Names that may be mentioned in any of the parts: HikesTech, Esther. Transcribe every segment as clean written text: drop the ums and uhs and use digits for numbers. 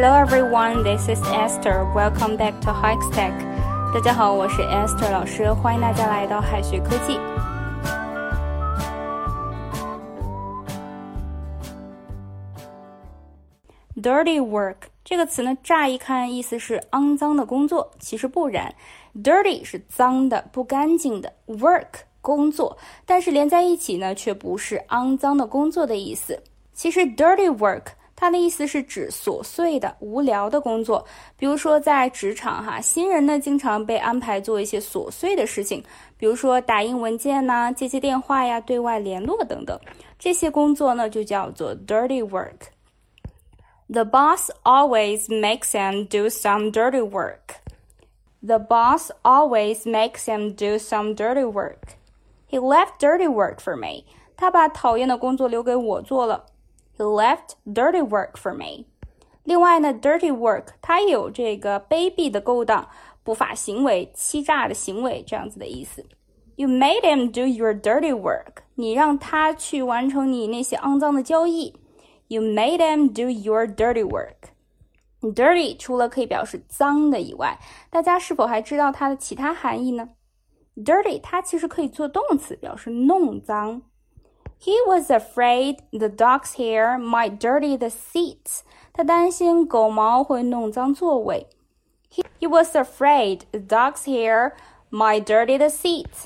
Hello everyone, this is Esther. Welcome back to HikesTech. 大家好，我是 Esther 老师，欢迎大家来到海学科技。Dirty work 这个词呢，乍一看意思是肮脏的工作，其实不然。Dirty 是脏的、不干净的 ，work 工作，但是连在一起呢，却不是肮脏的工作的意思。其实 dirty work。它的意思是指琐碎的、无聊的工作，比如说在职场新人呢经常被安排做一些琐碎的事情，比如说打印文件呐、接接电话呀、对外联络等等，这些工作呢就叫做 dirty work。The boss always makes them do some dirty work. The boss always makes them do some dirty work. He left dirty work for me. 他把讨厌的工作留给我做了。He left dirty work for me. 另外呢 dirty work 它也有这个卑鄙的勾当、不法行为、欺诈的行为这样子的意思。You made him do your dirty work. 你让他去完成你那些肮脏的交易。You made him do your dirty work. Dirty 除了可以表示脏的以外，大家是否还知道它的其他含义呢？ Dirty 它其实可以做动词，表示弄脏。He was afraid the dog's hair might dirty the seats. 他担心狗毛会弄脏座位。He was afraid the dog's hair might dirty the seats.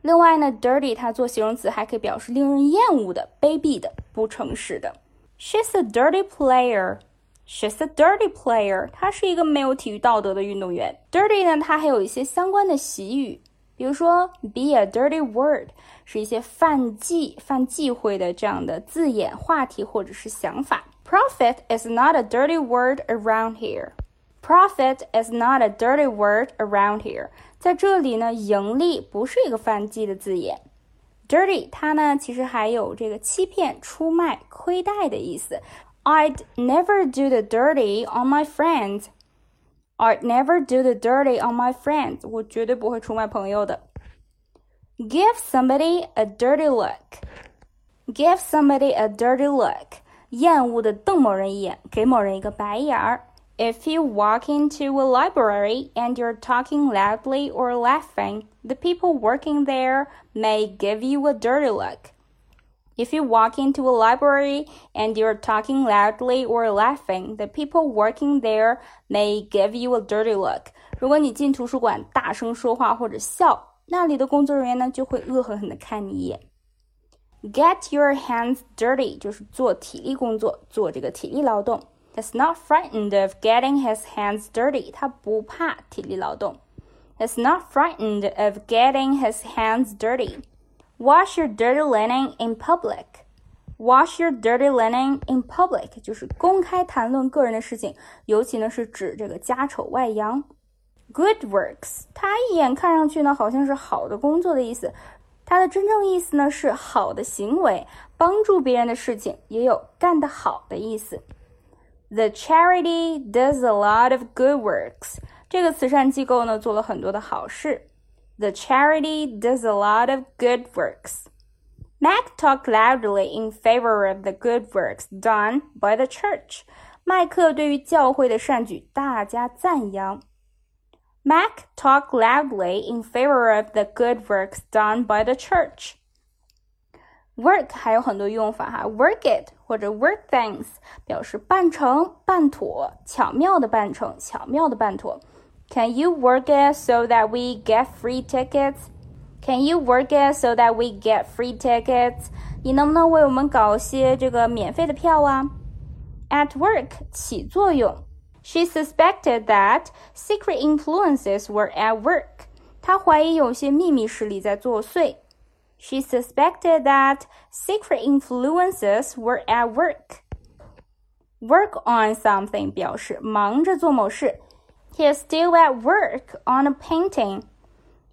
另外呢 dirty 它做形容词还可以表示令人厌恶的、卑鄙的、不诚实的。She's a dirty player. She's a dirty player. 她是一个没有体育道德的运动员。Dirty 呢，它还有一些相关的习语。比如说 be a dirty word 是一些犯忌讳的这样的字眼、话题或者是想法。Profit is not a dirty word around here. Profit is not a dirty word around here. 在这里呢，盈利不是一个犯忌的字眼。Dirty 它呢其实还有这个欺骗、出卖、亏待的意思。I'd never do the dirty on my friends.I'd never do the dirty on my friends. 我绝对不会出卖朋友的。Give somebody a dirty look. Give somebody a dirty look. 厌恶的瞪某人一眼，给某人一个白眼儿。If you walk into a library and you're talking loudly or laughing, the people working there may give you a dirty look. If you walk into a library and you're talking loudly or laughing, the people working there may give you a dirty look. 如果你进图书馆大声说话或者笑，那里的工作人员呢就会恶狠狠地看你一眼。Get your hands dirty 就是做体力工作，做这个体力劳动。He's not frightened of getting his hands dirty. 他不怕体力劳动。He's not frightened of getting his hands dirty.Wash your dirty linen in public. Wash your dirty linen in public 就是公开谈论个人的事情，尤其呢是指这个家丑外扬。Good works 它一眼看上去呢好像是好的工作的意思，它的真正意思呢是好的行为，帮助别人的事情，也有干得好的意思。The charity does a lot of good works. 这个慈善机构呢做了很多的好事。The charity does a lot of good works. Mac talked loudly in favor of the good works done by the church. 麦克对于教会的善举大加赞扬。Mac talked loudly in favor of the good works done by the church. Work 还有很多用法work it 或者 work things 表示办成、办妥，巧妙的办成、巧妙的办妥。Can you work it so that we get free tickets? Can you work it so that we get free tickets? 你能不能为我们搞些这个免费的票啊 ？At work 起作用。She suspected that secret influences were at work. 她怀疑有些秘密势力在作祟。She suspected that secret influences were at work. Work on something 表示忙着做某事。He is still at work on a painting.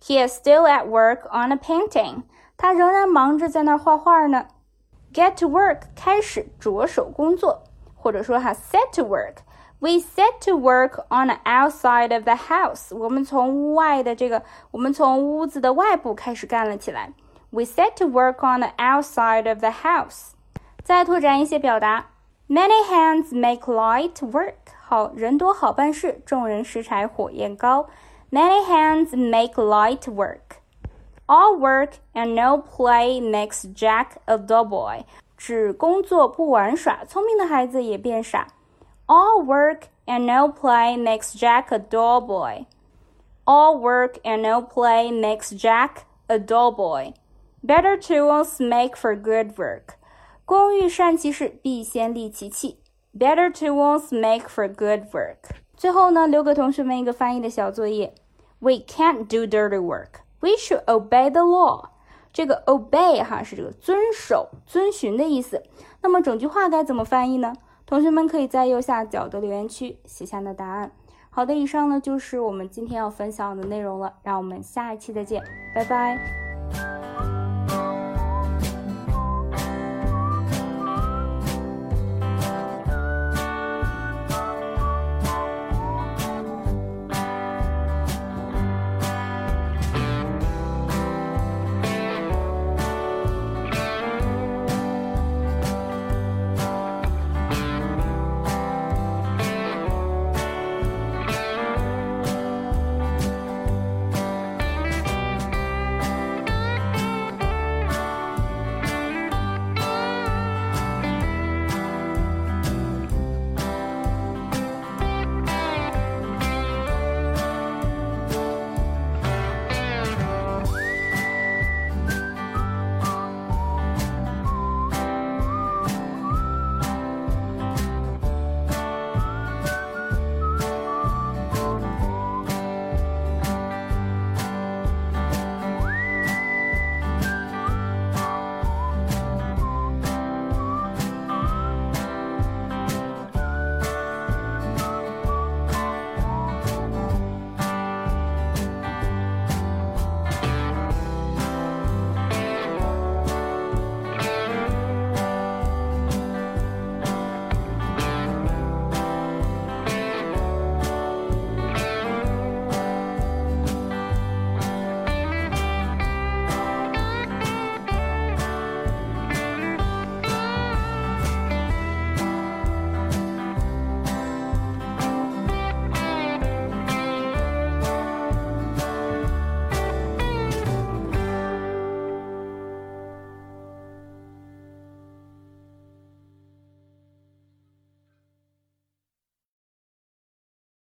He is still at work on a painting. 他仍然忙着在那画画呢。Get to work 开始着手工作，或者说set to work. We set to work on the outside of the house. 我们从屋子的外部开始干了起来。We set to work on the outside of the house. 再拓展一些表达。Many hands make light work. 好人多好办事，众人拾柴火焰高。Many hands make light work. All work and no play makes Jack a dull boy. 只工作不玩耍，聪明的孩子也变傻。All work and no play makes Jack a dull boy. All work and no play makes Jack a dull boy. Better tools make for good work. 工欲善其事，必先利其器。Better tools make for good work. 最后呢，留给同学们一个翻译的小作业。We can't do dirty work. We should obey the law. 这个 obey 哈是这个遵守、遵循的意思。那么整句话该怎么翻译呢？同学们可以在右下角的留言区写下你的答案。好的，以上呢就是我们今天要分享的内容了。让我们下一期再见，拜拜。